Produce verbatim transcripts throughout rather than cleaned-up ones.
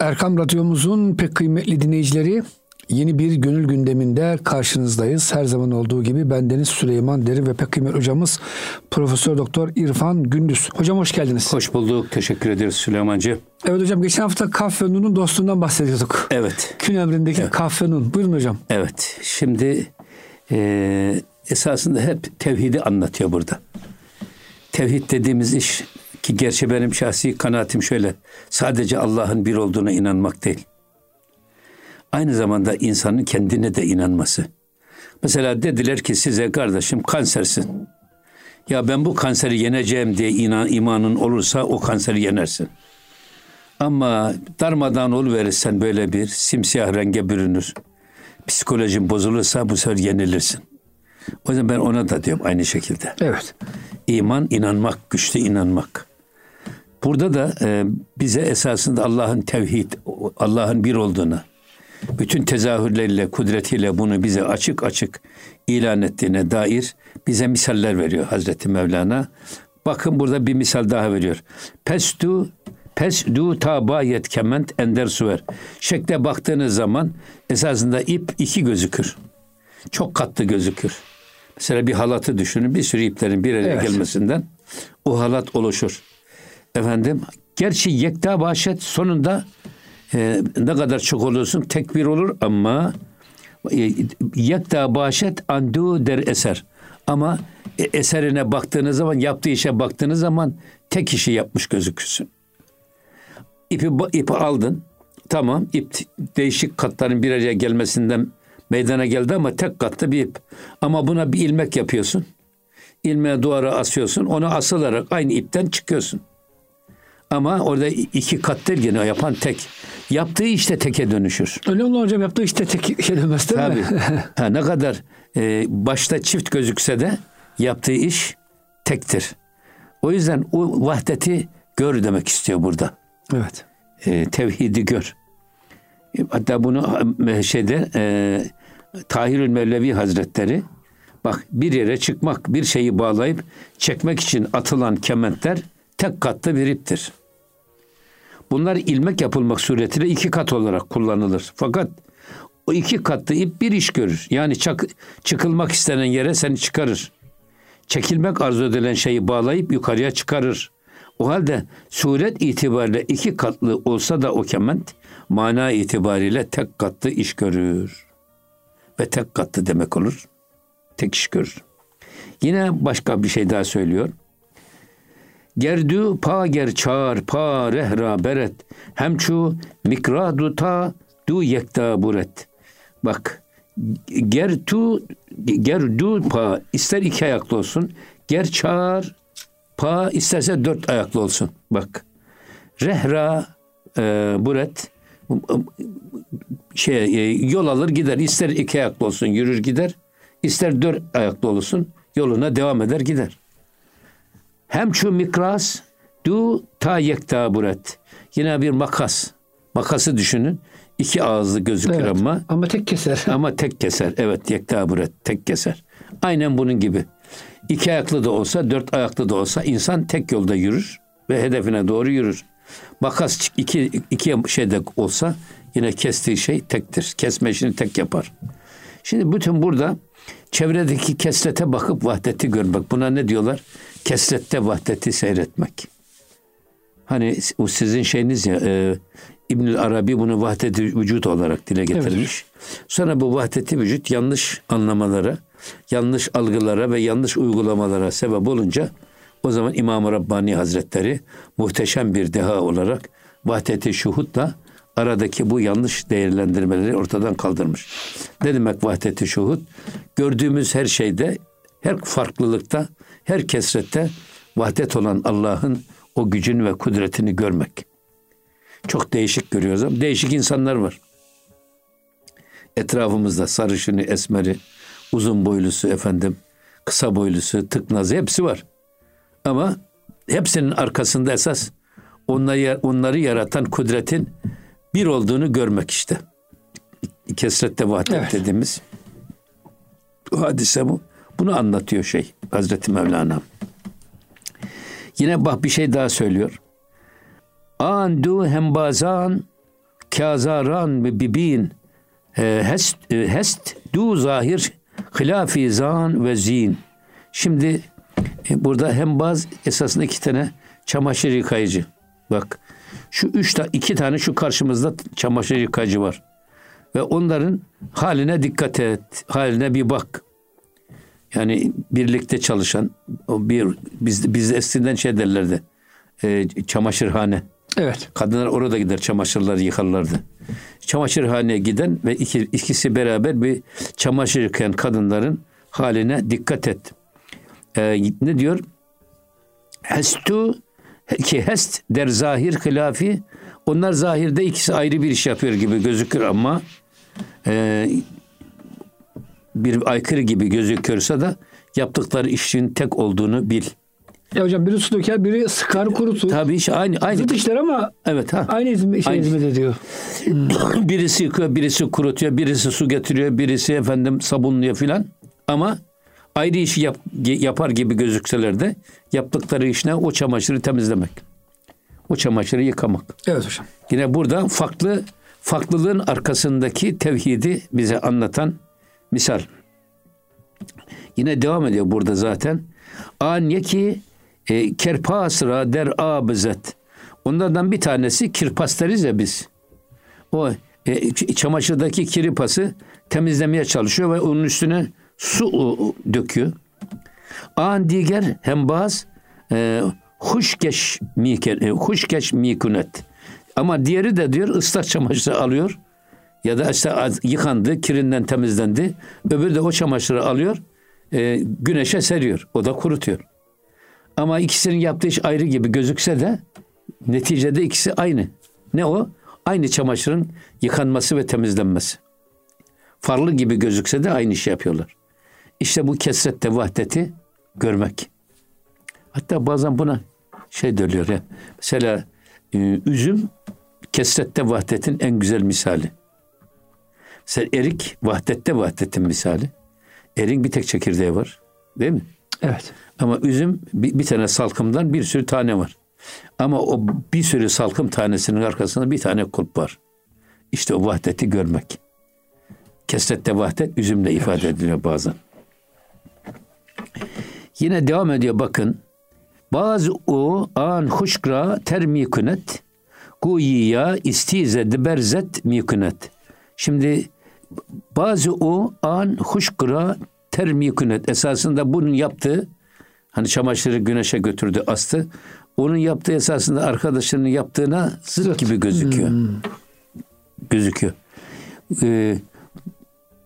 Erkam Radyomuzun pek kıymetli dinleyicileri, yeni bir gönül gündeminde karşınızdayız. Her zaman olduğu gibi ben Deniz Süleyman Derin ve pek kıymetli hocamız Profesör Doktor İrfan Gündüz. Hocam hoş geldiniz. Hoş bulduk. Teşekkür ederiz Süleymancığım. Evet hocam, geçen hafta Kaf ve Nun'un dostluğundan bahsediyorduk. Evet. Kün emrindeki evet. Kaf ve Nun. Buyurun hocam. Evet. Şimdi e, esasında hep tevhidi anlatıyor burada. Tevhid dediğimiz iş ki gerçi benim şahsi kanaatim şöyle. Sadece Allah'ın bir olduğuna inanmak değil. Aynı zamanda insanın kendine de inanması. Mesela dediler ki size kardeşim kansersin. Ya ben bu kanseri yeneceğim diye inan, imanın olursa o kanseri yenersin. Ama darmadağın oluverirsen böyle bir simsiyah renge bürünür. Psikolojin bozulursa bu sefer yenilirsin. O yüzden ben ona da diyorum aynı şekilde. Evet. İman inanmak, güçlü inanmak. Burada da bize esasında Allah'ın tevhid, Allah'ın bir olduğunu, bütün tezahürleriyle, kudretiyle bunu bize açık açık ilan ettiğine dair bize misaller veriyor Hazreti Mevlana. Bakın burada bir misal daha veriyor. Pestu, pestu taba yetkement ender suver. Şekle baktığınız zaman esasında ip iki gözükür. Çok katlı gözükür. Mesela bir halatı düşünün. Bir sürü iplerin bir araya evet. gelmesinden o halat oluşur. Efendim, gerçi yekta bahşet sonunda Ee, ne kadar çok olursun tekbir olur ama e, yekta bahşet andu der eser. Ama e, eserine baktığınız zaman, yaptığı işe baktığınız zaman tek işi yapmış gözükürsün. İpi, ipi aldın. Tamam, ip değişik katların bir araya gelmesinden meydana geldi ama tek katlı bir ip. Ama buna bir ilmek yapıyorsun. İlmeğe duvara asıyorsun. Ona asılarak aynı ipten çıkıyorsun. Ama orada iki kat değil, gene yapan tek. Yaptığı işte teke dönüşür. Öyle olur hocam, yaptığı işte teke dönmez değil Tabii. mi? Ha, ne kadar e, başta çift gözükse de yaptığı iş tektir. O yüzden o vahdeti gör demek istiyor burada. Evet. E, tevhidi gör. Hatta bunu şeyde e, Tahirül Mevlevi Hazretleri, bak bir yere çıkmak, bir şeyi bağlayıp çekmek için atılan kementler tek katlı bir iptir. Bunlar ilmek yapılmak suretiyle iki kat olarak kullanılır. Fakat o iki katlı ip bir iş görür. Yani çak, çıkılmak istenen yere seni çıkarır. Çekilmek arzu edilen şeyi bağlayıp yukarıya çıkarır. O halde suret itibariyle iki katlı olsa da o kement mana itibariyle tek katlı iş görür. Ve tek katlı demek olur. Tek iş görür. Yine başka bir şey daha söylüyor. Gerdü pa ger çağır pa rehra beret hemçu mikra du ta du yekta buret. Bak gertu gerdu pa ister iki ayaklı olsun, ger çağır pa isterse dört ayaklı olsun. Bak rehra e, buret şey e, yol alır gider, ister iki ayaklı olsun yürür gider, ister dört ayaklı olsun yoluna devam eder gider. Hem şu mikras du ta yekta buret. Yine bir makas. Makası düşünün. İki ağızlı gözükür evet, ama. Ama tek keser. Ama tek keser. Evet, yekta buret. Tek keser. Aynen bunun gibi. İki ayaklı da olsa, dört ayaklı da olsa insan tek yolda yürür ve hedefine doğru yürür. Makas iki, iki şeyde olsa yine kestiği şey tektir. Kesme işini tek yapar. Şimdi bütün burada çevredeki keslete bakıp vahdeti görmek. Buna ne diyorlar? Keslette vahdeti seyretmek. Hani o sizin şeyiniz ya, e, İbnül Arabi bunu vahdeti vücut olarak dile getirmiş. Evet. Sonra bu vahdeti vücut yanlış anlamalara, yanlış algılara ve yanlış uygulamalara sebep olunca o zaman İmam-ı Rabbani Hazretleri muhteşem bir deha olarak vahdeti şuhutla aradaki bu yanlış değerlendirmeleri ortadan kaldırmış. Ne demek vahdeti şuhut? Gördüğümüz her şeyde, her farklılıkta, her kesrette vahdet olan Allah'ın o gücünü ve kudretini görmek. Çok değişik görüyoruz ama değişik insanlar var. Etrafımızda sarışını, esmeri, uzun boylusu efendim, kısa boylusu, tıknazı hepsi var. Ama hepsinin arkasında esas onları, onları yaratan kudretin bir olduğunu görmek işte. Kesrette vahdet evet. dediğimiz hadise bu. Bunu anlatıyor şey Hazreti Mevlana. Yine bak bir şey daha söylüyor. Andu hembazan Kazaran bi bibin hest hest du zahir hilafi zan ve zin. Şimdi e, burada hem bazı esasında iki tane çamaşır yıkayıcı. Bak şu üç ta, iki tane şu karşımızda çamaşır yıkayıcı var. Ve onların haline dikkat et. Haline bir bak. Yani birlikte çalışan o bir biz biz eskiden şey derlerdi. E, çamaşırhane. Evet. Kadınlar orada gider çamaşırları yıkarlardı. Çamaşırhaneye giden ve iki, ikisi beraber bir çamaşır yıkayan kadınların haline dikkat et. Ee, ne diyor? Hestu ki hest der zahir hilafi. Onlar zahirde ikisi ayrı bir iş yapıyor gibi gözükür ama e, bir aykırı gibi gözükürse de yaptıkları işin tek olduğunu bil. Ya hocam biri su döker, biri sıkar, kurutur. Tabii iş aynı aynı. Zıt işler ama evet ha. Aynı hizmet şey hizmet ediyor. Birisi yıkıyor, birisi kurutuyor, birisi su getiriyor, birisi efendim sabunluyor filan. Ama ayrı işi yap, yapar gibi gözükseler de yaptıkları iş ne? O çamaşırı temizlemek. O çamaşırı yıkamak. Evet hocam. Yine burada farklı farklılığın arkasındaki tevhidi bize anlatan misal. Yine devam ediyor burada zaten. Aniye ki E, kerpasra der abizet. Onlardan bir tanesi kirpas deriz ya biz. O e, çamaşırdaki kirpası temizlemeye çalışıyor ve onun üstüne su o, döküyor. An diğer hem bazı e, huşkeş miken, e, huşkeş mikunet. Ama diğeri de diyor ıslak çamaşırı alıyor ya da işte yıkandı, kirinden temizlendi. Öbürü de o çamaşırı alıyor, e, güneşe seriyor. O da kurutuyor. Ama ikisinin yaptığı iş ayrı gibi gözükse de neticede ikisi aynı. Ne o? Aynı çamaşırın yıkanması ve temizlenmesi. Farklı gibi gözükse de aynı işi yapıyorlar. İşte bu kesrette vahdeti görmek. Hatta bazen buna şey dönüyor ya. Mesela üzüm kesrette vahdetin en güzel misali. Mesela erik vahdette vahdetin misali. Erin bir tek çekirdeği var. Değil mi? Evet. Ama üzüm bir, bir tane salkımdan bir sürü tane var. Ama o bir sürü salkım tanesinin arkasında bir tane kulp var. İşte o vahdeti görmek. Kesrette vahdet üzümle ifade ediliyor bazen. Yine devam ediyor bakın. Bazı o an huşkra ter mikunet guyiya istized berzet mikunet. Şimdi bazı o an huşkra ter mikunet. Esasında bunun yaptığı hani çamaşırı güneşe götürdü, astı. Onun yaptığı esasında arkadaşının yaptığına zıt gibi gözüküyor. Hmm. Gözüküyor.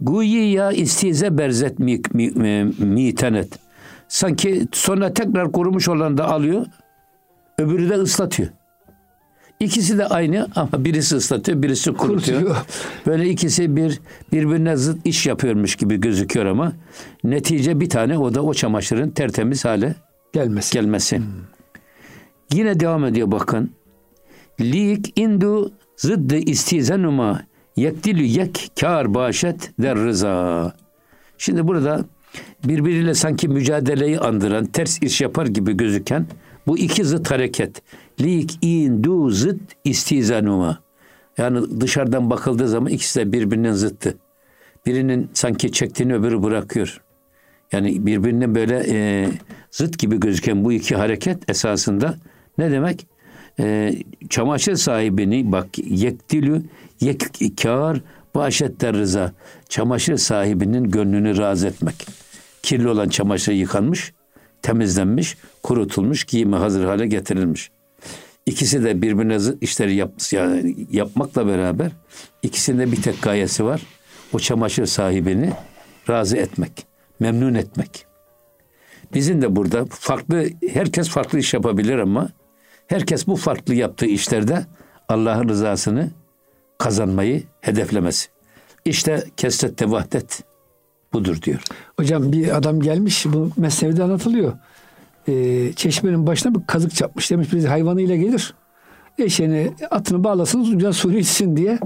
Güyi ya istize berzet mitenet. Sanki sonra tekrar kurumuş olanı da alıyor. Öbürü de ıslatıyor. İkisi de aynı ama birisi ıslatıyor, birisi kurutuyor. kurutuyor. Böyle ikisi bir birbirine zıt iş yapıyormuş gibi gözüküyor ama netice bir tane, o da o çamaşırın tertemiz hale gelmesi. gelmesi. Hmm. Yine devam ediyor bakın. Lik indu zıddı istizanuma yekdilü yek kar başet der rıza. Şimdi burada birbiriyle sanki mücadeleyi andıran, ters iş yapar gibi gözüken bu iki zıt hareket. Lik in du zıt istizanuma. Yani dışarıdan bakıldığı zaman ikisi de birbirinin zıttı. Birinin sanki çektiğini öbürü bırakıyor. Yani birbirine böyle e, zıt gibi gözüken bu iki hareket esasında ne demek? E, çamaşır sahibini bak yektilü yekkar bahşetter rıza. Çamaşır sahibinin gönlünü razı etmek. Kirli olan çamaşır yıkanmış, temizlenmiş, kurutulmuş, giyime hazır hale getirilmiş. İkisi de birbirine zıt işleri yap, yani yapmakla beraber ikisinde bir tek gayesi var. O çamaşır sahibini razı etmek, memnun etmek. Bizim de burada farklı, herkes farklı iş yapabilir ama herkes bu farklı yaptığı işlerde Allah'ın rızasını kazanmayı hedeflemesi. İşte kesrette vahdet budur diyor. Hocam bir adam gelmiş, bu mesnevide anlatılıyor. Ee, çeşmenin başına bir kazık çapmış. Demiş birisi hayvanıyla gelir. Eşeğini, atını bağlasın, biraz suyunu içsin diye.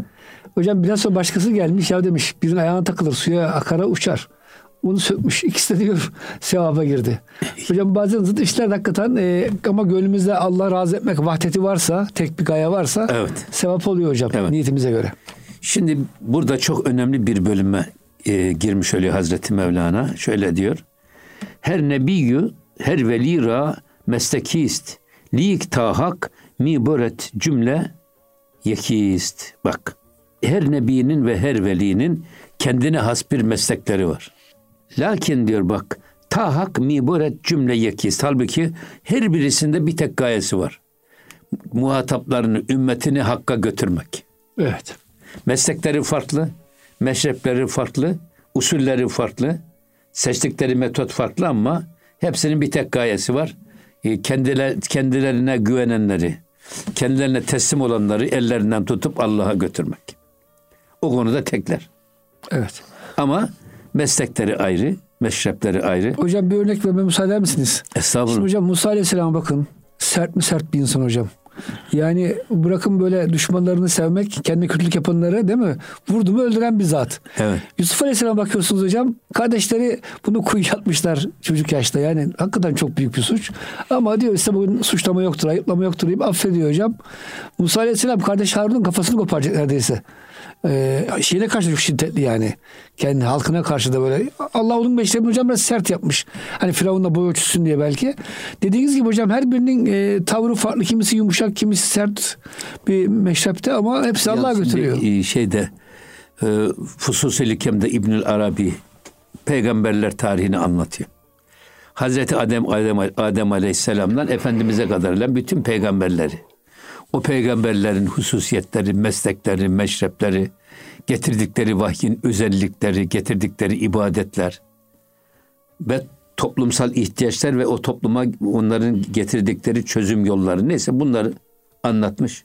Hocam biraz sonra başkası gelmiş. Ya demiş birinin ayağına takılır, suya akara uçar. Bunu sökmüş. İkisi de diyor sevaba girdi. Hocam bazen zıt işler hakikaten e, ama gönlümüzde Allah razı etmek vahdeti varsa, tek bir gaya varsa evet, sevap oluyor hocam evet, niyetimize göre. Şimdi burada çok önemli bir bölüme e, girmiş oluyor Hazreti Mevlana. Şöyle diyor. Her nebiyyü, her velira meslekist, liik tahak mi boret cümle yekist. Bak, her nebinin ve her velinin kendine has bir meslekleri var. Lakin diyor bak, tahak mi boret cümle yekist. Halbuki her birisinde bir tek gayesi var. Muhataplarını, ümmetini hakka götürmek. Evet. Meslekleri farklı, meşrepleri farklı, usulleri farklı, seçtikleri metot farklı ama hepsinin bir tek gayesi var. Kendiler, kendilerine güvenenleri, kendilerine teslim olanları ellerinden tutup Allah'a götürmek. O konuda tekler. Evet. Ama meslekleri ayrı, meşrepleri ayrı. Hocam bir örnek vermeye müsaade eder misiniz? Estağfurullah. Şimdi hocam Musa Aleyhisselam'a bakın. Sert mi sert bir insan hocam. Yani bırakın böyle düşmanlarını sevmek, kendi kötülük yapanları değil mi? Vurdu mu öldüren bir zat. Evet. Yusuf Aleyhisselam bakıyorsunuz hocam. Kardeşleri bunu kuyuya atmışlar çocuk yaşta. Yani hakikaten çok büyük bir suç. Ama diyor işte bugün suçlama yoktur, ayıplama yoktur deyip affediyor hocam. Musa Aleyhisselam kardeş Harun'un kafasını koparacak neredeyse. Ee, şeyine karşı çok şiddetli yani. Kendi halkına karşı da böyle. Allah onun beşlerini hocam biraz sert yapmış. Hani Firavun'la boy ölçüsün diye belki. Dediğiniz gibi hocam her birinin e, tavrı farklı. Kimisi yumuşak, kimisi sert bir meşrepte ama hepsi Allah'a götürüyor. Şeyde e, Fusus-ül Hikem'de İbnül Arabi peygamberler tarihini anlatıyor. Hazreti Adem, Adem, Adem Aleyhisselam'dan Efendimiz'e kadar olan bütün peygamberleri. O peygamberlerin hususiyetleri, meslekleri, meşrepleri, getirdikleri vahyin özellikleri, getirdikleri ibadetler ve toplumsal ihtiyaçlar ve o topluma onların getirdikleri çözüm yolları neyse bunları anlatmış.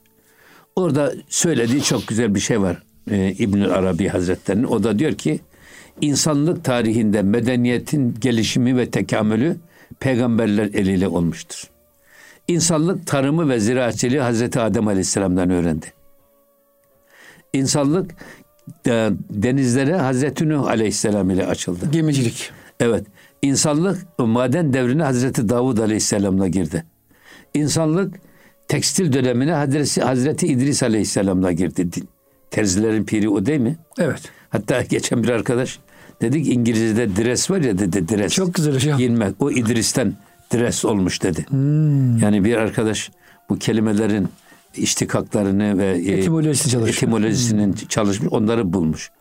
Orada söylediği çok güzel bir şey var ee, İbnül Arabi Hazretleri'nin. O da diyor ki insanlık tarihinde medeniyetin gelişimi ve tekamülü peygamberler eliyle olmuştur. İnsanlık tarımı ve ziraatçılığı Hazreti Adem Aleyhisselam'dan öğrendi. İnsanlık denizlere Hazreti Nuh Aleyhisselam ile açıldı. Gemicilik. Evet. İnsanlık maden devrine Hazreti Davud Aleyhisselam'la girdi. İnsanlık tekstil dönemine Hazreti, Hazreti İdris Aleyhisselam'la girdi. Terzilerin piri o değil mi? Evet. Hatta geçen bir arkadaş dedik İngilizce'de dress var ya dedi dress. Çok güzel şey. Giyinmek. O İdris'ten dres olmuş dedi. Hmm. Yani bir arkadaş bu kelimelerin iştikaklarını ve etimolojisi çalışmış. etimolojisinin hmm. çalışmış, onları bulmuş.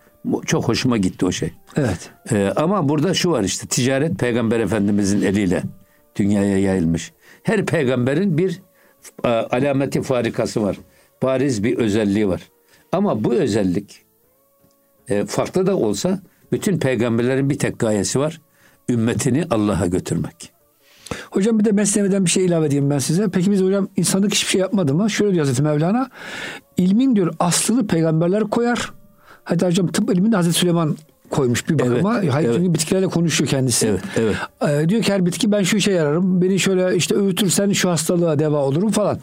Çok hoşuma gitti o şey. Evet. Ee, ama burada şu var işte ticaret Peygamber Efendimizin eliyle dünyaya yayılmış. Her peygamberin bir a, alameti farikası var. Bariz bir özelliği var. Ama bu özellik e, farklı da olsa bütün peygamberlerin bir tek gayesi var. Ümmetini Allah'a götürmek. Hocam bir de mesneviden bir şey ilave edeyim ben size. Peki biz hocam insanlık hiçbir şey yapmadı mı? Şöyle diyor Hazreti Mevlana. İlmin diyor aslını peygamberler koyar. Hatta hocam tıp ilmini de Hazreti Süleyman koymuş bir bakıma. Evet, hayır, evet. Çünkü bitkilerle konuşuyor kendisi. Evet, evet. Ee, diyor ki her bitki ben şu işe yararım. Beni şöyle işte öğütürsen şu hastalığa deva olurum falan.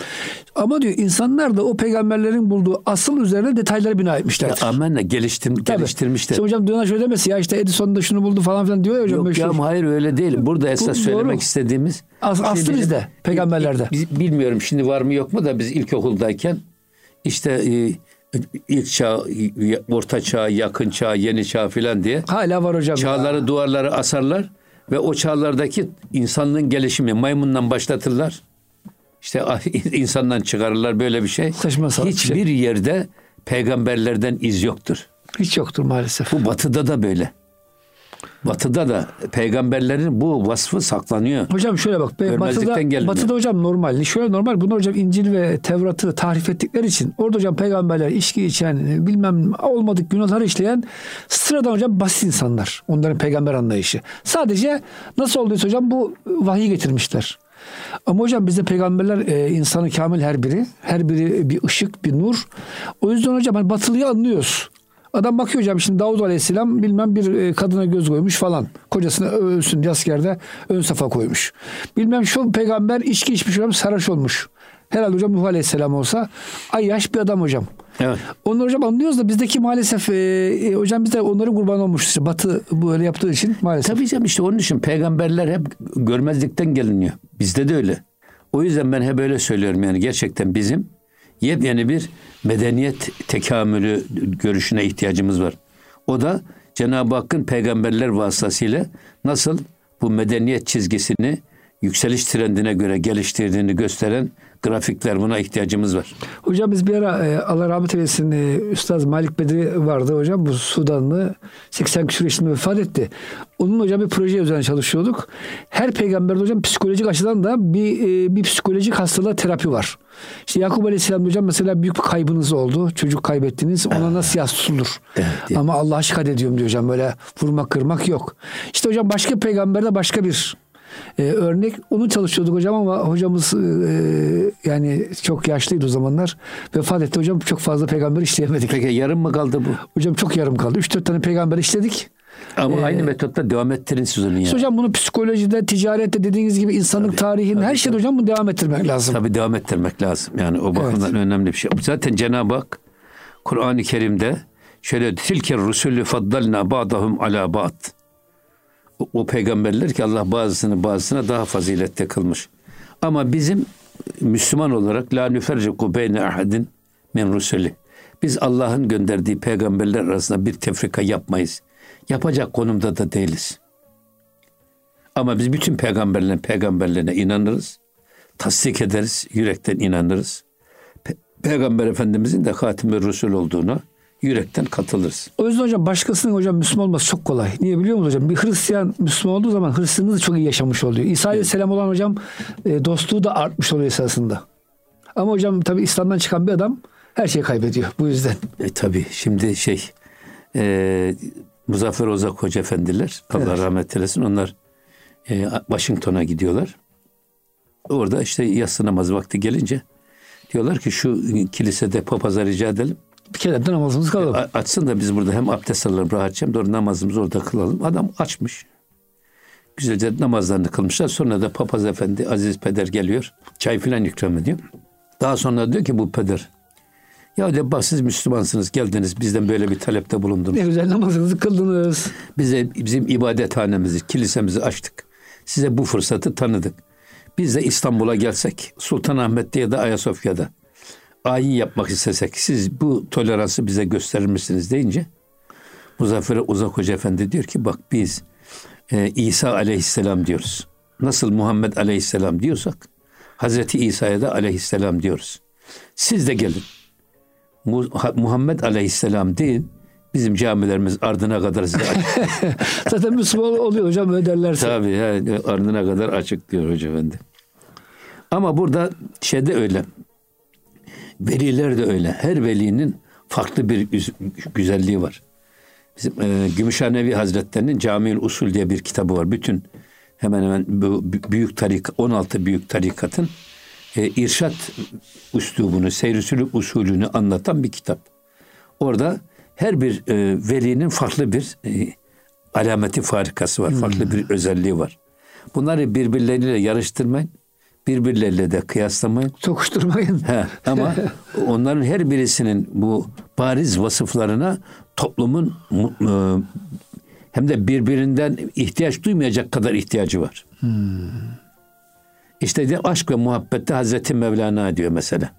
Ama diyor insanlar da o peygamberlerin bulduğu asıl üzerine detayları bina etmişlerdir. Ya, amenna geliştir, geliştirmişler. Şimdi hocam diyorlar şöyle demesi ya işte Edison da şunu buldu falan filan diyor ya hocam. Yok meşhur. Ya hayır öyle değil. Burada esas bu, söylemek doğru. istediğimiz. As, şey aslı bizde peygamberlerde. Biz, bilmiyorum şimdi var mı yok mu da biz ilkokuldayken işte... E, İlk çağ, orta çağ, yakın çağ, yeni çağ filan diye. Hala var hocam. Çağları, ya. duvarları asarlar ve o çağlardaki insanlığın gelişimi maymundan başlatırlar. İşte insandan çıkarırlar böyle bir şey. Saçma sapan. Hiçbir şey. Yerde peygamberlerden iz yoktur. Hiç yoktur maalesef. Bu batıda da böyle. Batıda da peygamberlerin bu vasfı saklanıyor. Hocam şöyle bak. Batıda, batıda hocam normal. Şöyle normal. Bunu hocam İncil ve Tevrat'ı tahrif ettikleri için orada hocam peygamberler içki içen bilmem olmadık günahları işleyen sıradan hocam basit insanlar. Onların peygamber anlayışı. Sadece nasıl olduysa hocam bu vahyi getirmişler. Ama hocam bizde peygamberler e, insanı kamil her biri. Her biri bir ışık, bir nur. O yüzden hocam hani batılıyı anlıyoruz. Adam bakıyor hocam şimdi Davud Aleyhisselam bilmem bir kadına göz koymuş falan. Kocasını ölsün diye askerde ön safa koymuş. Bilmem şu peygamber içki içmiş hocam sarhoş olmuş. Herhalde hocam Nuh Aleyhisselam olsa ay yaş bir adam hocam. Evet. Onları hocam anlıyoruz da bizdeki maalesef e, hocam biz de onların kurbanı olmuşuz. İşte Batı böyle yaptığı için maalesef. Tabii hocam işte onun için peygamberler hep görmezlikten geliniyor. Bizde de öyle. O yüzden ben hep öyle söylüyorum yani gerçekten bizim yepyeni bir medeniyet tekamülü görüşüne ihtiyacımız var. O da Cenab-ı Hakk'ın peygamberler vasıtasıyla nasıl bu medeniyet çizgisini yükseliş trendine göre geliştirdiğini gösteren grafikler, buna ihtiyacımız var. Hocam biz bir ara Allah rahmet eylesin Üstaz Malik Bedri vardı hocam, bu Sudanlı seksen küsur yaşında vefat etti. Onun hocam bir proje üzerine çalışıyorduk. Her peygamberde hocam psikolojik açıdan da bir bir psikolojik hastalığa terapi var. İşte Yakup Aleyhisselam hocam mesela büyük bir kaybınız oldu. Çocuk kaybettiniz. Ona nasıl yas tutulur? Evet, evet. Ama Allah'a şikayet ediyorum diyor hocam. Böyle vurmak kırmak yok. İşte hocam başka peygamberde başka bir Ee, örnek onu çalışıyorduk hocam ama hocamız e, yani çok yaşlıydı o zamanlar. Vefat etti hocam, çok fazla peygamber işleyemedik. Peki yarım mı kaldı bu? Hocam çok yarım kaldı. üç dört tane peygamber işledik. Ama ee, aynı metotta devam ettirin siz onu yani. Hocam bunu psikolojide, ticarette dediğiniz gibi insanlık tabii, tarihinde tabii, her şeyde tabii. Hocam bunu devam ettirmek lazım. Tabii devam ettirmek lazım. Yani o bakımdan evet. Önemli bir şey. Zaten Cenab-ı Hak Kur'an-ı Kerim'de şöyle tilke rusulü faddalna ba'dahum ala ba'd. O peygamberler ki Allah bazısını bazısına daha fazilette kılmış. Ama bizim Müslüman olarak la nüferriku beyne ahadin min rusulih. Biz Allah'ın gönderdiği peygamberler arasında bir tefrika yapmayız. Yapacak konumda da değiliz. Ama biz bütün peygamberlerin peygamberlerine inanırız. Tasdik ederiz. Yürekten inanırız. Pe- Peygamber Efendimizin de hatim-i rusul olduğuna yürekten katılırız. O yüzden hocam başkasının hocam Müslüman olması çok kolay. Niye biliyor musunuz hocam? Bir Hristiyan Müslüman olduğu zaman Hristiyanlığı çok iyi yaşamış oluyor. İsa Aleyhisselam olan hocam dostluğu da artmış oluyor esasında. Ama hocam tabii İslam'dan çıkan bir adam her şeyi kaybediyor bu yüzden. E tabii şimdi şey e, Muzaffer Ozak Hoca Efendiler Allah evet. rahmet eylesin onlar e, Washington'a gidiyorlar. Orada işte yatsı namazı vakti gelince diyorlar ki şu kilisede papaza rica edelim. Bir kere de namazımız kalalım. E, açsın da biz burada hem abdest alalım rahatça hem doğru namazımızı orada kılalım. Adam açmış. Güzelce namazlarını kılmışlar. Sonra da papaz efendi, aziz peder geliyor. Çay filan ikram ediyor. Daha sonra diyor ki bu peder. Ya de bak siz Müslümansınız geldiniz. Bizden böyle bir talepte bulundunuz. Ne güzel namazınızı kıldınız. Bize, bizim ibadethanemizi, kilisemizi açtık. Size bu fırsatı tanıdık. Biz de İstanbul'a gelsek, Sultanahmet'te ya da Ayasofya'da ayin yapmak istesek siz bu toleransı bize gösterir misiniz deyince Muzaffer Ozak Hoca Efendi diyor ki bak biz e, İsa Aleyhisselam diyoruz. Nasıl Muhammed Aleyhisselam diyorsak Hazreti İsa'ya da Aleyhisselam diyoruz. Siz de gelin. Muhammed Aleyhisselam deyin. Bizim camilerimiz ardına kadar size açık. Zaten Müslüman oluyor hocam öderlerse. Tabii yani ardına kadar açık diyor Hoca Efendi. Ama burada şeyde öyle. Veliler de öyle. Her velinin farklı bir güzelliği var. Bizim e, Gümüşhanevi Hazretleri'nin Camiü'l Usul diye bir kitabı var. Bütün hemen hemen büyük tarik on altı büyük tarikatın e, irşat üslubunu, seyrisülük usulünü anlatan bir kitap. Orada her bir e, velinin farklı bir e, alameti farikası var. Farklı hmm. bir özelliği var. Bunları birbirleriyle yarıştırmayın. Birbirleriyle de kıyaslamayın. Sokuşturmayın. He, ama onların her birisinin bu bariz vasıflarına toplumun e, hem de birbirinden ihtiyaç duymayacak kadar ihtiyacı var. Hmm. İşte de aşk ve muhabbette Hazreti Mevlana diyor mesela.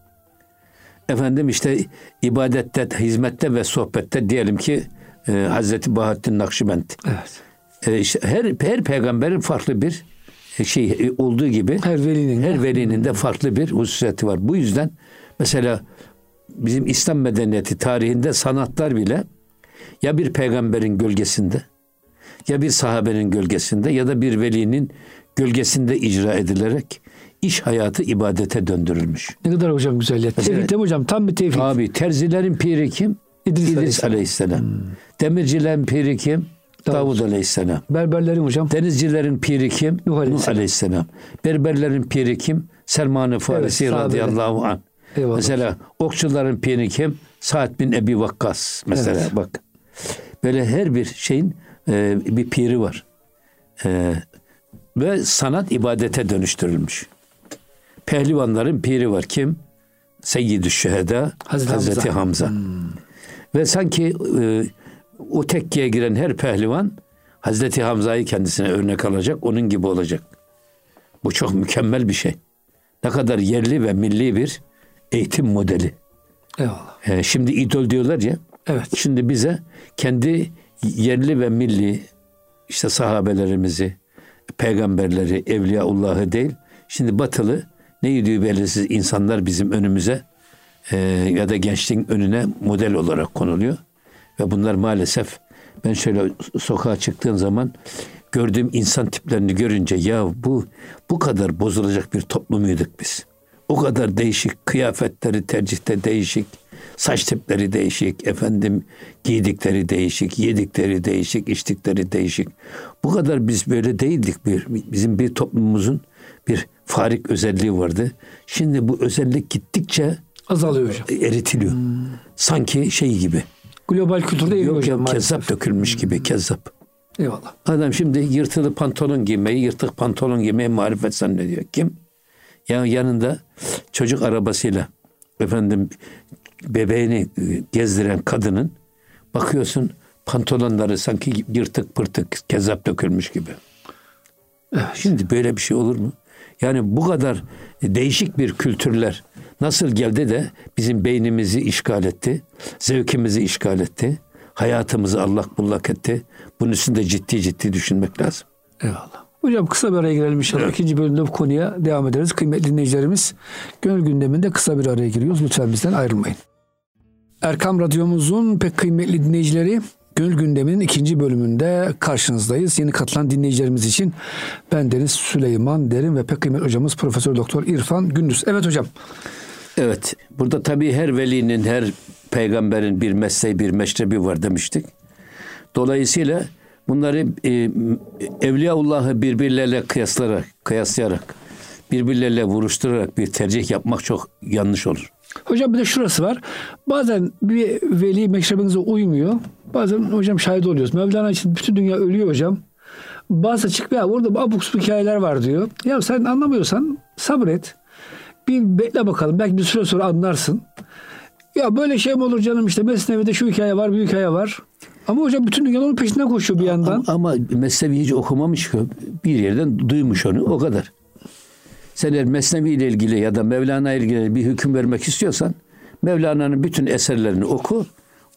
Efendim işte ibadette, hizmette ve sohbette diyelim ki e, Hazreti Bahattin Nakşibend. Evet. E, işte her, her peygamberin farklı bir şey olduğu gibi her velinin, her velinin de farklı bir hususiyeti var. Bu yüzden mesela bizim İslam medeniyeti tarihinde sanatlar bile ya bir peygamberin gölgesinde ya bir sahabenin gölgesinde ya da bir velinin gölgesinde icra edilerek iş hayatı ibadete döndürülmüş. Ne kadar hocam güzel ya. Tevfik değil mi hocam? Tam bir tevfik. Abi terzilerin piri kim? İdris, İdris Aleyhisselam. Aleyhisselam. Hmm. Demircilerin piri kim? Davud Aleyhisselam. Berberlerin hocam. Denizcilerin piri kim? Nuh Aleyhisselam. Aleyhisselam. Berberlerin piri kim? Selman-ı Farisi evet, radıyallahu anh. Eyvallah. Mesela okçuların piri kim? Sa'd bin Ebi Vakkas. Mesela evet. Bak. Böyle her bir şeyin e, bir piri var. E, ve sanat ibadete dönüştürülmüş. pehlivanların piri var. Kim? Seyyid-i Şühedâ Hazreti, Hazreti Hamza. Hamza. Hmm. Ve sanki e, o tekkiye giren her pehlivan Hazreti Hamza'yı kendisine örnek alacak, onun gibi olacak. Bu çok mükemmel bir şey. Ne kadar yerli ve milli bir eğitim modeli. Eyvallah. E, şimdi idol diyorlar ya. Evet. Şimdi bize kendi yerli ve milli işte sahabelerimizi, peygamberleri, evliyaullahı değil. Şimdi batılı ne yediği belirsiz insanlar bizim önümüze e, ya da gençliğin önüne model olarak konuluyor. Ve bunlar maalesef, ben şöyle sokağa çıktığım zaman gördüğüm insan tiplerini görünce ya bu bu kadar bozulacak bir toplumuyduk biz. O kadar değişik kıyafetleri, tercihte değişik, saç tipleri değişik, efendim giydikleri değişik, yedikleri değişik, içtikleri değişik. Bu kadar biz böyle değildik. Bir, bizim bir toplumumuzun bir farik özelliği vardı. Şimdi bu özellik gittikçe azalıyor hocam. Eritiliyor. Hmm. Sanki şey gibi. Global kültürde eriyor hocam. Kezzap dökülmüş gibi, hmm. kezzap. Eyvallah. Adam şimdi yırtılı pantolon giymeyi, yırtık pantolon giymeyi marifet zannediyor. Kim? Yani yanında çocuk arabasıyla efendim bebeğini gezdiren kadının bakıyorsun pantolonları sanki yırtık pırtık, kezzap dökülmüş gibi. Evet. Şimdi böyle bir şey olur mu? Yani bu kadar değişik bir kültürler nasıl geldi de bizim beynimizi işgal etti, zevkimizi işgal etti, hayatımızı allak bullak etti. Bunun için de ciddi ciddi düşünmek lazım. Eyvallah. Hocam kısa bir araya girelim inşallah. Evet. İkinci bölümde bu konuya devam ederiz. Kıymetli dinleyicilerimiz, Gönül Gündemi'nde kısa bir araya giriyoruz. Lütfen bizden ayrılmayın. Erkam Radyomuzun pek kıymetli dinleyicileri, Gönül Gündemi'nin ikinci bölümünde karşınızdayız. Yeni katılan dinleyicilerimiz için ben Deniz Süleyman Derin ve pek kıymetli hocamız Profesör Doktor İrfan Gündüz. Evet hocam. Evet. Burada tabii her velinin, her peygamberin bir mesleği, bir meşrebi var demiştik. Dolayısıyla bunları e, Evliyaullah'ı birbirleriyle kıyaslayarak, kıyaslayarak, birbirleriyle vuruşturarak bir tercih yapmak çok yanlış olur. Hocam bir de şurası var. Bazen bir veli meşrebinize uymuyor. Bazen hocam şahit oluyoruz. Mevlana için bütün dünya ölüyor hocam. Bazı açık bir orada abuk sabuk hikayeler var diyor. Ya sen anlamıyorsan sabret. Bir bekle bakalım. Belki bir süre sonra anlarsın. Ya böyle şey mi olur canım, işte Mesnevi'de şu hikaye var, bir hikaye var. Ama hocam bütün dünya onun peşinden koşuyor bir yandan. Ama, ama Mesnevi hiç okumamış ki. Bir yerden duymuş onu, o kadar. Sen eğer Mesnevi ile ilgili ya da Mevlana ile ilgili bir hüküm vermek istiyorsan Mevlana'nın bütün eserlerini oku.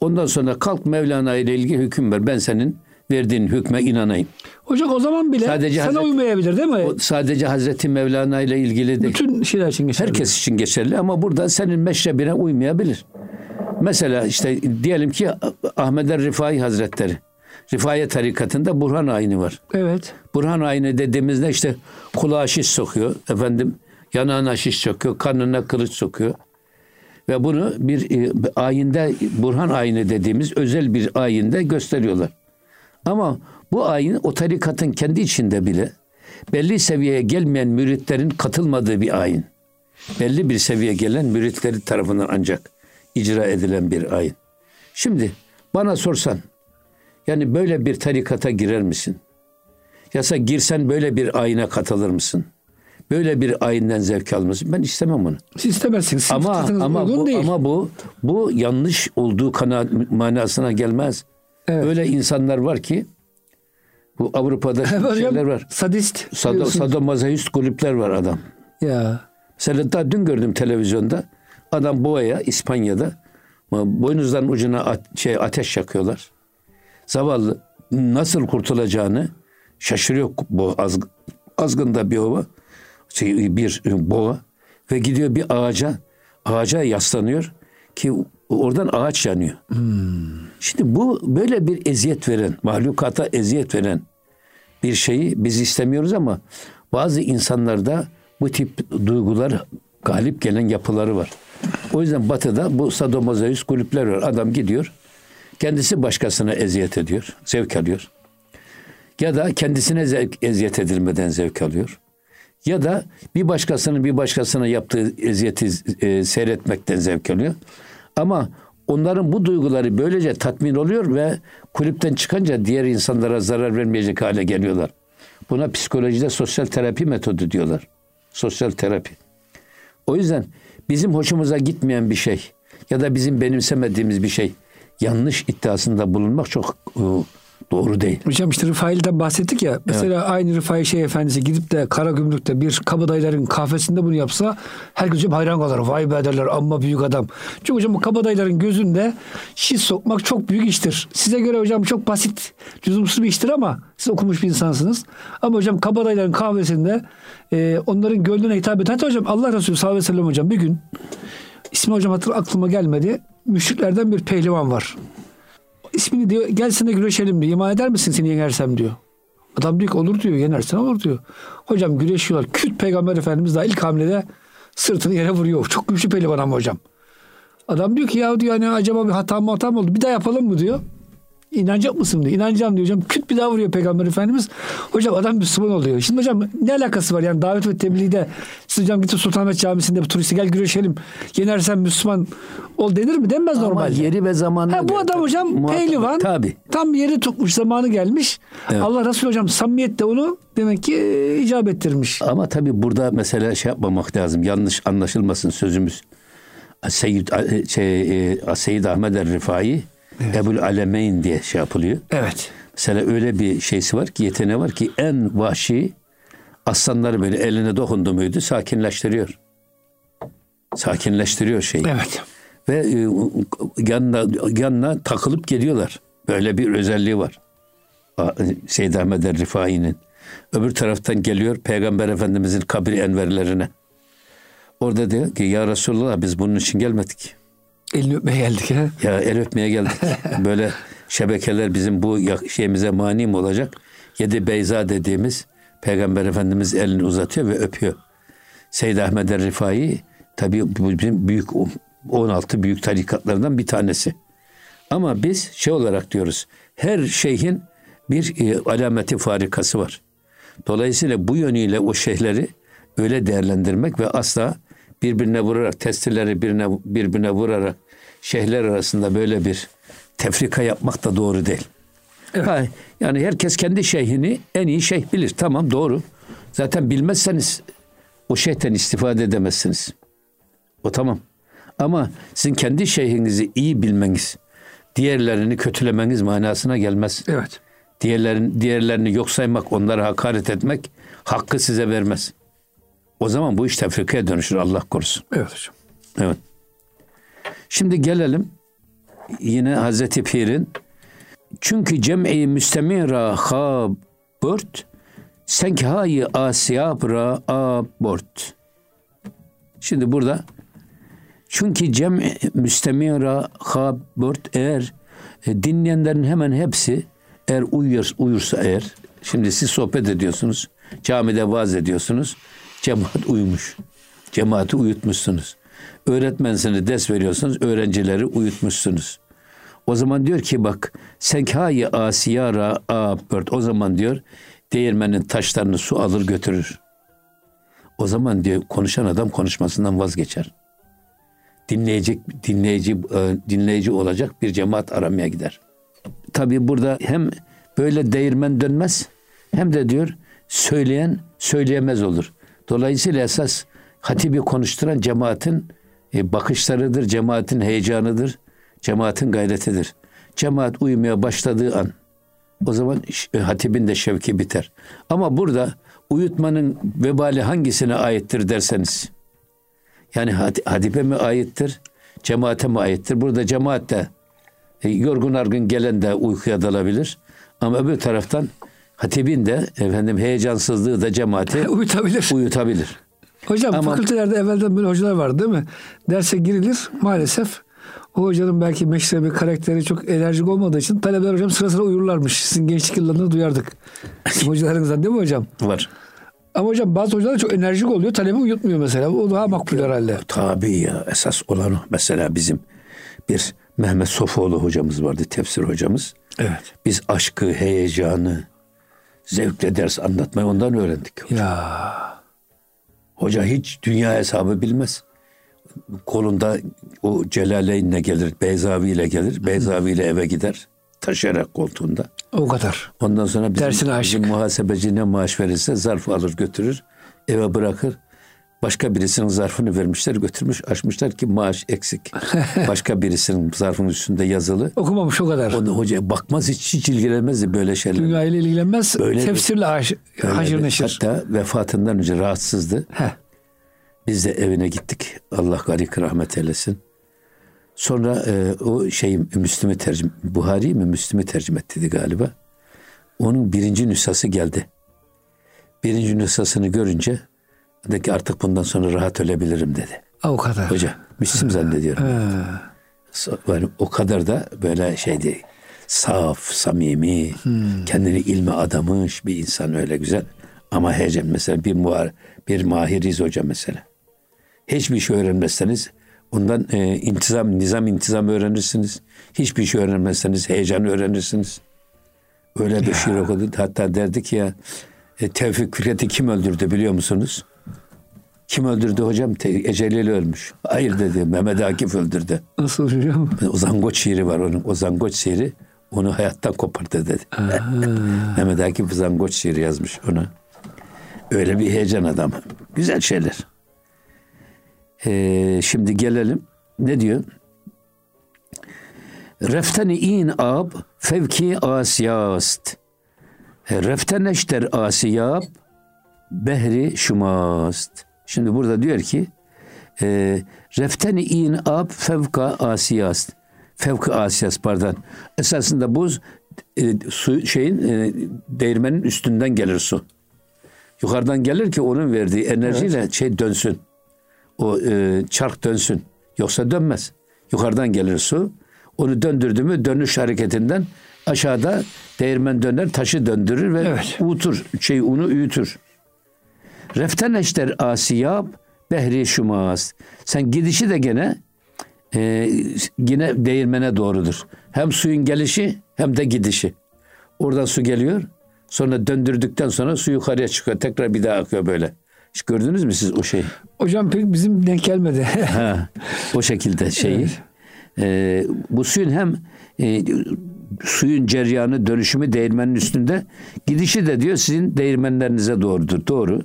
Ondan sonra kalk Mevlana ile ilgili hüküm ver. Ben senin verdiğin hükme inanayım. Hocam o zaman bile sadece sana Hazreti, uymayabilir değil mi? O, sadece Hazreti Mevlana ile ilgili değil. Bütün şeyler için geçerli. Herkes için geçerli ama burada senin meşrebine uymayabilir. Mesela işte diyelim ki Ahmed er-Rifai Hazretleri. Rifaiye tarikatında Burhan ayini var. Evet. Burhan ayini dediğimizde işte kulağa şiş sokuyor. Efendim yanağına şiş sokuyor. Karnına kılıç sokuyor. Ve bunu bir e, ayinde, Burhan ayini dediğimiz özel bir ayinde gösteriyorlar. Ama bu ayin o tarikatın kendi içinde bile belli seviyeye gelmeyen müritlerin katılmadığı bir ayin. Belli bir seviyeye gelen müritleri tarafından ancak icra edilen bir ayin. Şimdi bana sorsan yani böyle bir tarikata girer misin? Yasa girsen böyle bir ayine katılır mısın? Böyle bir ayinden zevk alır mısın? Ben istemem onu. Siz istemezsiniz. Ama ama bu, ama bu bu yanlış olduğu kanaat manasına gelmez. Evet. Öyle insanlar var ki bu Avrupa'da şeyler var. Sadist. Sad- sadomazoist kulüpler var adam. Ya. Mesela daha dün gördüm televizyonda. Adam boğaya, İspanya'da boynuzların ucuna at- şey, ateş yakıyorlar. Zavallı nasıl kurtulacağını şaşırıyor boğa, az, azgında bir ova, şey, bir boğa ve gidiyor bir ağaca, ağaca yaslanıyor ki oradan ağaç yanıyor. Hmm. Şimdi bu böyle bir eziyet veren, mahlukata eziyet veren bir şeyi biz istemiyoruz ama bazı insanlarda bu tip duygular galip gelen yapıları var. O yüzden Batı'da bu sadomazoist kulüpler var. Adam gidiyor, kendisi başkasına eziyet ediyor, zevk alıyor. Ya da kendisine zevk, eziyet edilmeden zevk alıyor. Ya da bir başkasının bir başkasına yaptığı eziyeti e, seyretmekten zevk alıyor. Ama onların bu duyguları böylece tatmin oluyor ve kulüpten çıkınca diğer insanlara zarar vermeyecek hale geliyorlar. Buna psikolojide sosyal terapi metodu diyorlar. Sosyal terapi. O yüzden bizim hoşumuza gitmeyen bir şey ya da bizim benimsemediğimiz bir şey yanlış iddiasında bulunmak çok doğru değil. Hocam işte Rıfai'den bahsettik ya. Mesela evet. aynı Rıfai Şeyh Efendisi gidip de Karagümrük'te bir kabadayıların kahvesinde bunu yapsa herkes hep hayran kalır. Vay be derler, amma büyük adam. Çünkü hocam bu kabadayıların gözünde şiş sokmak çok büyük iştir. Size göre hocam çok basit, lüzumsuz bir iştir ama siz okumuş bir insansınız. Ama hocam kabadayıların kahvesinde e, onların gönlüne hitap eden. Hatta hocam Allah Resulü sallallahu aleyhi ve sellem hocam bir gün, ismi hocam hatır aklıma gelmedi, müşriklerden bir pehlivan var. İsmini diyor, gelsin de güreşelim diyor. İman eder misin, seni yenersem diyor. Adam diyor ki olur diyor, yenersen olur diyor. Hocam güreşiyorlar. Küt Peygamber Efendimiz daha ilk hamlede sırtını yere vuruyor. Çok güçlü pehlivan ama hocam. Adam diyor ki ya diyor hani acaba bir hata mı hata mı oldu? Bir daha yapalım mı diyor. İnanacak mısın diyor. İnanacağım diyor hocam. Küt bir daha vuruyor Peygamber Efendimiz. Hocam adam Müslüman oluyor. Şimdi hocam ne alakası var yani davet ve tebliğde? Siz hocam gidip Sultanahmet Camisi'nde bir turiste gel güreşelim. Yenersen Müslüman ol denir mi? Denmez normal. Yeri ve zamanı. Ha, bu adam tabii. hocam muhakkak. Pehlivan. Tabii. Tam yeri tutmuş, zamanı gelmiş. Evet. Allah Resulü hocam samimiyetle onu demek ki e, icap ettirmiş. Ama tabii burada mesela şey yapmamak lazım. Yanlış anlaşılmasın sözümüz. Seyyid, şey, Seyyid Ahmed er-Rifai Evet. Ebul Alemeyn diye şey yapılıyor. Evet. Mesela öyle bir şeysi var ki, yeteneği var ki en vahşi aslanları böyle eline dokundu muydu sakinleştiriyor. Sakinleştiriyor şeyi. Evet. Ve e, yanına, yanına takılıp geliyorlar. Böyle bir özelliği var. Seyyid Ahmed er-Rifai'nin. Öbür taraftan geliyor Peygamber Efendimizin kabri enverlerine. Orada diyor ki ya Resulullah biz bunun için gelmedik. Elini öpmeye geldik ha. Ya el öpmeye geldik. Böyle şebekeler bizim bu şeyimize mani mi olacak? Yedi Beyza dediğimiz Peygamber Efendimiz elini uzatıyor ve öpüyor. Seyyid Ahmed er-Rifai tabii bizim büyük on altı büyük tarikatlardan bir tanesi. Ama biz şey olarak diyoruz. Her şeyhin bir e, alameti farikası var. Dolayısıyla bu yönüyle o şeyhleri öyle değerlendirmek ve asla birbirine vurarak, testileri birbirine, birbirine vurarak şehirler arasında böyle bir tefrika yapmak da doğru değil. Evet. Ha, yani herkes kendi şeyhini en iyi şeyh bilir. Tamam, doğru. Zaten bilmezseniz o şeyhten istifade edemezsiniz. O tamam. Ama sizin kendi şeyhinizi iyi bilmeniz, diğerlerini kötülemeniz manasına gelmez. Evet. Diğerlerin, diğerlerini yok saymak, onlara hakaret etmek hakkı size vermez. O zaman bu iş tefrikaya dönüşür, Allah korusun. Evet hocam. Evet. Şimdi gelelim yine Hazreti Pir'in. Çünkü cem'i müstemira haburt senkhayi asiyabra abort. Şimdi burada çünkü cem'i müstemira haburt eğer e, dinleyenlerin hemen hepsi eğer uyur, uyursa eğer. Şimdi siz sohbet ediyorsunuz. Camide vaaz ediyorsunuz. Cemaat uyumuş. Cemaati uyutmuşsunuz. Öğretmensiniz, ders veriyorsunuz. Öğrencileri uyutmuşsunuz. O zaman diyor ki bak senkhayi asiyara abört. O zaman diyor değirmenin taşlarını su alır götürür. O zaman diyor konuşan adam konuşmasından vazgeçer. Dinleyecek, dinleyici, dinleyici olacak bir cemaat aramaya gider. Tabii burada hem böyle değirmen dönmez hem de diyor söyleyen söyleyemez olur. Dolayısıyla esas hatibi konuşturan cemaatin bakışlarıdır, cemaatin heyecanıdır, cemaatin gayretidir. Cemaat uyumaya başladığı an o zaman hatibin de şevki biter. Ama burada uyutmanın vebali hangisine aittir derseniz, yani hatibe mi aittir, cemaate mi aittir? Burada cemaat de yorgun argın gelen de uykuya dalabilir ama öbür taraftan hatibin de efendim heyecansızlığı da cemaati uyutabilir. uyutabilir. Hocam ama fakültelerde evvelden böyle hocalar vardı değil mi? Derse girilir maalesef. O hocanın belki meşrebi karakteri çok enerjik olmadığı için talebeler hocam sıra sıra uyurlarmış. Sizin gençlik yıllarında duyardık. Sizin hocalarınızdan değil mi hocam? Var. Ama hocam bazı hocalar çok enerjik oluyor. Talebe uyutmuyor mesela. O daha makbul herhalde. Tabii ya. Esas olan mesela bizim bir Mehmet Sofoğlu hocamız vardı. Tefsir hocamız. Evet. Biz aşkı, heyecanı zevkle ders anlatmayı ondan öğrendik. Hocam. Ya. Hoca hiç dünya hesabı bilmez. Kolunda o Celaleyn'le gelir, Beyzavi'yle gelir, Beyzavi'yle eve gider. Taşıyarak koltuğunda. O kadar. Ondan sonra bizim, bizim muhasebeci ne maaş verirse zarf alır götürür, eve bırakır. Başka birisinin zarfını vermişler, götürmüş, açmışlar ki maaş eksik. Başka birisinin zarfının üstünde yazılı. Okumamış o kadar. Onu hoca bakmaz, hiç, hiç ilgilenmezdi böyle şeyler. Dünya ile ilgilenmez, böyle tefsirle haşır haşır neşir. Hatta vefatından önce rahatsızdı. Heh. Biz de evine gittik. Allah galik rahmet eylesin. Sonra e, o şey Müslim'i tercüme, Buhari mi Müslim'i tercüme etti galiba. Onun birinci nüshası geldi. Birinci nüshasını görünce dedi ki artık bundan sonra rahat ölebilirim dedi. O kadar. Hoca Müslim zannediyorum. Yani o kadar da böyle şeydi, saf, samimi, hmm. kendini ilme adamış bir insan, öyle güzel. Ama heyecan mesela bir, muar, bir mahiriz hoca mesela. Hiçbir şey öğrenmezseniz ondan e, intizam, nizam intizam öğrenirsiniz. Hiçbir şey öğrenmezseniz heyecan öğrenirsiniz. Öyle bir şiir okudu. Hatta derdi ki ya e, Tevfik Fikret'i kim öldürdü biliyor musunuz? Kim öldürdü hocam? Eceliyle ölmüş. Hayır dedi, Mehmet Akif öldürdü. Nasıl hocam? Ozangoç şiiri var onun. Ozangoç şiiri onu hayattan kopardı dedi. Mehmet Akif Ozangoç şiiri yazmış ona. Öyle bir heyecan adamı. Güzel şeyler. Ee, şimdi gelelim. Ne diyor? Refteni-in ab fevki asiyast. Refteneşter asiyab behri şumast. Şimdi burada diyor ki e, refteni-in ab fevka asiyast. Fevka asiyast pardon. Esasında buz e, su, şeyin e, değirmenin üstünden gelir su. Yukarıdan gelir ki onun verdiği enerjiyle evet. şey dönsün. O e, çark dönsün. Yoksa dönmez. Yukarıdan gelir su. Onu döndürdü mü dönüş hareketinden aşağıda değirmen döner, taşı döndürür ve evet. uğutur. Şey, unu üyütür. Refteneşter asiyab behri şumaz. Sen gidişi de gene e, yine değirmene doğrudur. Hem suyun gelişi hem de gidişi. Oradan su geliyor. Sonra döndürdükten sonra su yukarıya çıkıyor. Tekrar bir daha akıyor böyle. Hiç gördünüz mü siz o şeyi? Hocam pek bizim denk gelmedi. ha, o şekilde şeyi. Evet. Ee, bu suyun hem e, suyun ceryanı, dönüşümü değirmenin üstünde. Gidişi de diyor sizin değirmenlerinize doğrudur. Doğru.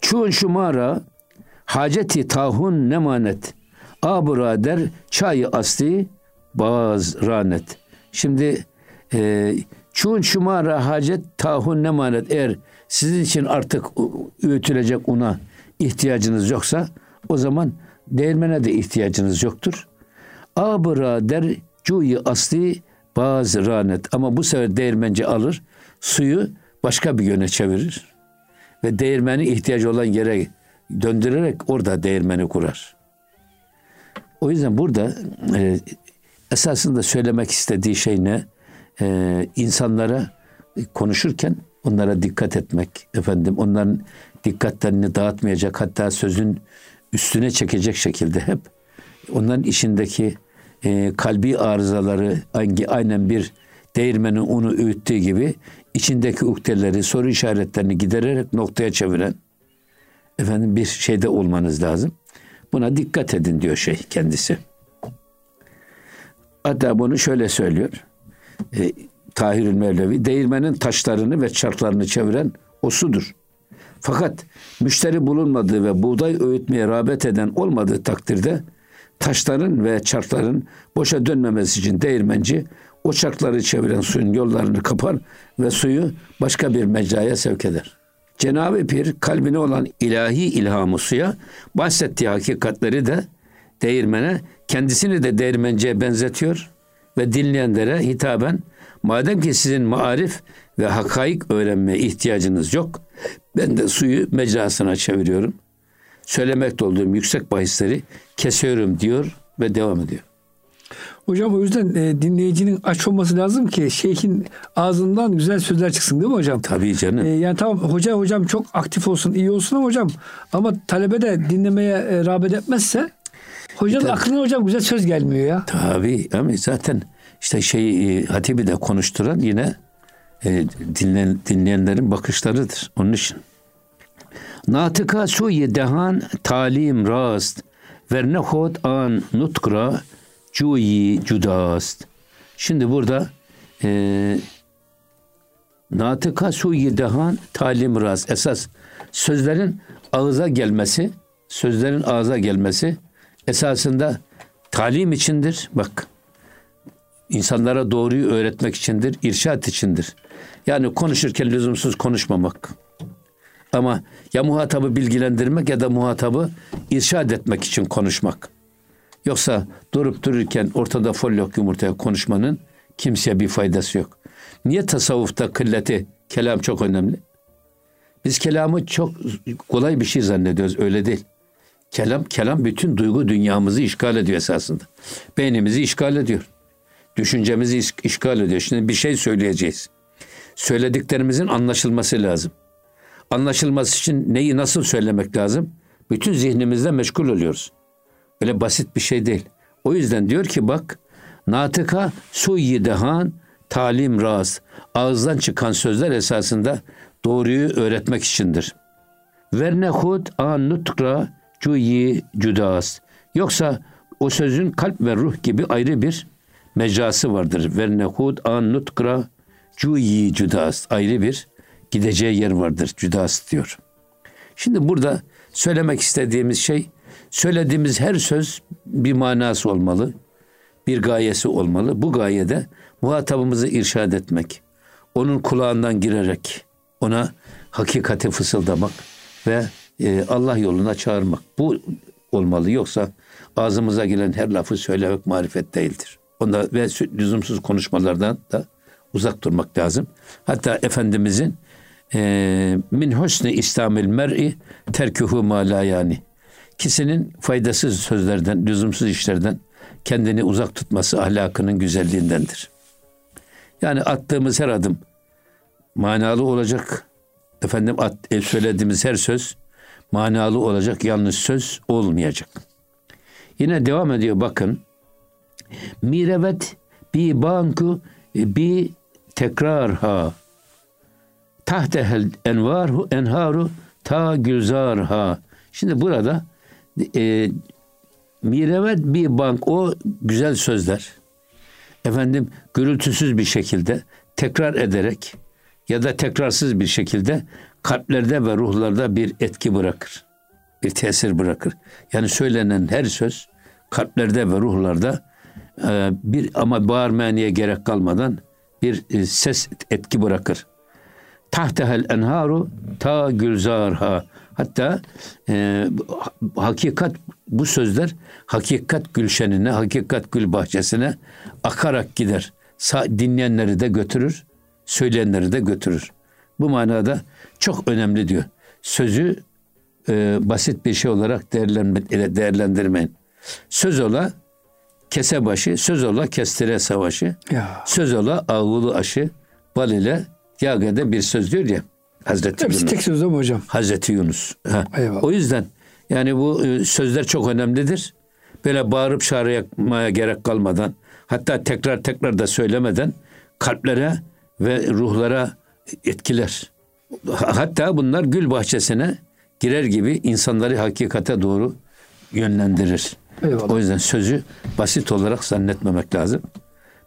Çun şumara haceti tahun nemanet aburader çayı asli baz ranet. Şimdi eee Çun şumara hacet tahun nemanet. Eğer sizin için artık öğütülecek una ihtiyacınız yoksa o zaman değirmene de ihtiyacınız yoktur. Abra der cuyi asli bazı ranet. Ama bu sefer değirmenci alır, suyu başka bir yöne çevirir ve değirmeni ihtiyacı olan yere döndürerek orada değirmeni kurar. O yüzden burada e, esasında söylemek istediği şey ne? Ee, insanlara konuşurken onlara dikkat etmek, efendim onların dikkatlerini dağıtmayacak, hatta sözün üstüne çekecek şekilde hep onların içindeki e, kalbi arızaları hangi, aynen bir değirmenin unu öğüttüğü gibi içindeki ukdeleri, soru işaretlerini gidererek noktaya çeviren efendim bir şeyde olmanız lazım. Buna dikkat edin diyor şey kendisi. Hatta bunu şöyle söylüyor. E, Tahirül Mevlevi, değirmenin taşlarını ve çarklarını çeviren o sudur. Fakat müşteri bulunmadığı ve buğday öğütmeye rağbet eden olmadığı takdirde taşların ve çarkların boşa dönmemesi için değirmenci o çarkları çeviren suyun yollarını kapar ve suyu başka bir mecraya sevk eder. Cenab-ı Pir kalbine olan ilahi ilhamı suya, bahsettiği hakikatleri de değirmene, kendisini de değirmenciye benzetiyor ve dinleyenlere hitaben madem ki sizin maarif ve hakaik öğrenmeye ihtiyacınız yok, ben de suyu mecrasına çeviriyorum. Söylemekte olduğum yüksek bahisleri kesiyorum diyor ve devam ediyor. Hocam o yüzden e, dinleyicinin aç olması lazım ki şeyhin ağzından güzel sözler çıksın değil mi hocam? Tabii canım. E, yani tamam hoca hocam çok aktif olsun, iyi olsun ama hocam ama talebe de dinlemeye e, rağbet etmezse hocam tabii. Aklına hocam güzel söz gelmiyor ya. Tabii ama zaten işte şey hatibi de konuşturan yine e, dinlen, dinleyenlerin bakışlarıdır. Onun için. Natıka suyi dehan talim rast ver nehot an nutkra cuyi cudast. Şimdi burada e, natıka suyi dehan talim rast. Esas sözlerin ağıza gelmesi, sözlerin ağıza gelmesi esasında talim içindir. Bak, insanlara doğruyu öğretmek içindir, irşat içindir. Yani konuşurken lüzumsuz konuşmamak. Ama ya muhatabı bilgilendirmek ya da muhatabı irşad etmek için konuşmak. Yoksa durup dururken ortada follok yumurtaya konuşmanın kimseye bir faydası yok. Niye tasavvufta kılleti, kelam çok önemli? Biz kelamı çok kolay bir şey zannediyoruz. Öyle değil. Kelam, kelam bütün duygu dünyamızı işgal ediyor esasında. Beynimizi işgal ediyor. Düşüncemizi işgal ediyor. Şimdi bir şey söyleyeceğiz. Söylediklerimizin anlaşılması lazım. Anlaşılması için neyi nasıl söylemek lazım? Bütün zihnimizle meşgul oluyoruz. Öyle basit bir şey değil. O yüzden diyor ki bak, natıka suyi dehan talim raz. Ağızdan çıkan sözler esasında doğruyu öğretmek içindir. Verne hud an nutra cuyi cüdas. Yoksa o sözün kalp ve ruh gibi ayrı bir mecrası vardır. Verne hud an nutra cuyi cüdas. Ayrı bir gideceği yer vardır. Cüdas diyor. Şimdi burada söylemek istediğimiz şey, söylediğimiz her söz bir manası olmalı, bir gayesi olmalı. Bu gayede muhatabımızı irşad etmek, onun kulağından girerek ona hakikati fısıldamak ve e, Allah yoluna çağırmak. Bu olmalı. Yoksa ağzımıza gelen her lafı söylemek marifet değildir. Onda ve lüzumsuz konuşmalardan da uzak durmak lazım. Hatta Efendimizin e, min husni istamil mer'i terkuhu ma la yani. Kişinin faydasız sözlerden, lüzumsuz işlerden kendini uzak tutması ahlakının güzelliğindendir. Yani attığımız her adım manalı olacak. Efendim at, söylediğimiz her söz manalı olacak. Yanlış söz olmayacak. Yine devam ediyor bakın. Mirevet bi banku bi tekrarha tahtehel envarhu enharu ta gülzarha. Şimdi burada e, mirevet bir bank, o güzel sözler efendim gürültüsüz bir şekilde tekrar ederek ya da tekrarsız bir şekilde kalplerde ve ruhlarda bir etki bırakır. Bir tesir bırakır. Yani söylenen her söz kalplerde ve ruhlarda e, bir ama bağırmaya gerek kalmadan bir e, ses etki bırakır. Tahtehel enharu ta gülzarha. Hatta e, hakikat, bu sözler hakikat gülşenine, hakikat gül bahçesine akarak gider. Dinleyenleri de götürür, söyleyenleri de götürür. Bu manada çok önemli diyor. Sözü e, basit bir şey olarak değerlendirmeyin. Söz ola kese başı, söz ola kestire savaşı, ya. Söz ola ağulu aşı, bal ile yagede bir söz diyor ya. Hazreti Hepsi Yunus. Tek sözde mi hocam? Hazreti Yunus. Ha. O yüzden yani bu sözler çok önemlidir. Böyle bağırıp çağırmaya gerek kalmadan, hatta tekrar tekrar da söylemeden kalplere ve ruhlara etkiler. Hatta bunlar gül bahçesine girer gibi insanları hakikate doğru yönlendirir. Eyvallah. O yüzden sözü basit olarak zannetmemek lazım.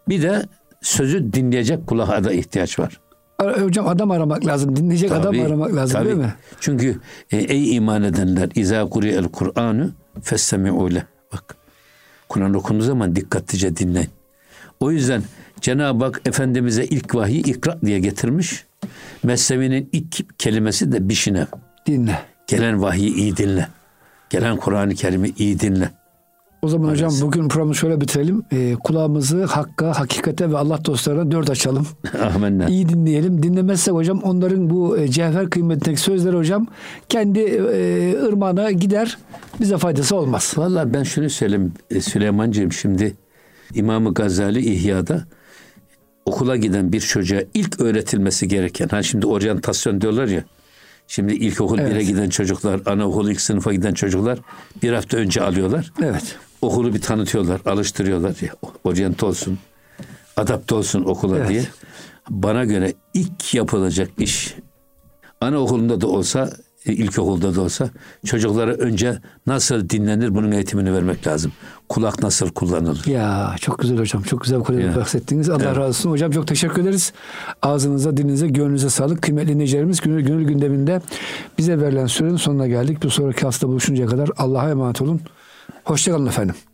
Bir de sözü dinleyecek kulağa da ihtiyaç var. Hocam adam aramak lazım. Dinleyecek tabii, adam aramak lazım tabii. Değil mi? Çünkü e, ey iman edenler izâ kuriyel Kur'anu festemi'û leh. Bak, Kur'an okunduğu zaman dikkatlice dinleyin. O yüzden Cenab-ı Hak Efendimiz'e ilk vahyi ikra diye getirmiş. Mesnevi'nin ilk kelimesi de bişine. Dinle. Gelen vahyi iyi dinle. Gelen Kur'an-ı Kerim'i iyi dinle. O zaman Arası. Hocam bugün programı şöyle bitirelim. E, kulağımızı hakka, hakikate ve Allah dostlarına dört açalım. Amenna. İyi dinleyelim. Dinlemezsek hocam onların bu e, cevher kıymetindeki sözleri hocam kendi e, ırmağına gider. Bize faydası olmaz. Vallahi ben şunu söyleyeyim Süleymancığım, şimdi İmam-ı Gazali İhya'da okula giden bir çocuğa ilk öğretilmesi gereken, hani şimdi oryantasyon diyorlar ya. Şimdi ilkokul bire evet. giden çocuklar, anaokul ilk sınıfa giden çocuklar bir hafta önce alıyorlar. Evet. Okulu bir tanıtıyorlar, alıştırıyorlar. Oryant olsun, adapte olsun okula evet. diye. Bana göre ilk yapılacak iş, anaokulunda da olsa ilkokulda da olsa çocuklara önce nasıl dinlenir bunun eğitimini vermek lazım. Kulak nasıl kullanılır? Ya çok güzel hocam. Çok güzel bir konuyu bahsettiniz. Allah evet. razı olsun hocam. Çok teşekkür ederiz. Ağzınıza, dilinize, gönlünüze sağlık. Kıymetli dinleyicilerimiz, Gönül, Gönül gündeminde bize verilen sürenin sonuna geldik. Bir sonraki hafta buluşuncaya kadar Allah'a emanet olun. Hoşça kalın efendim.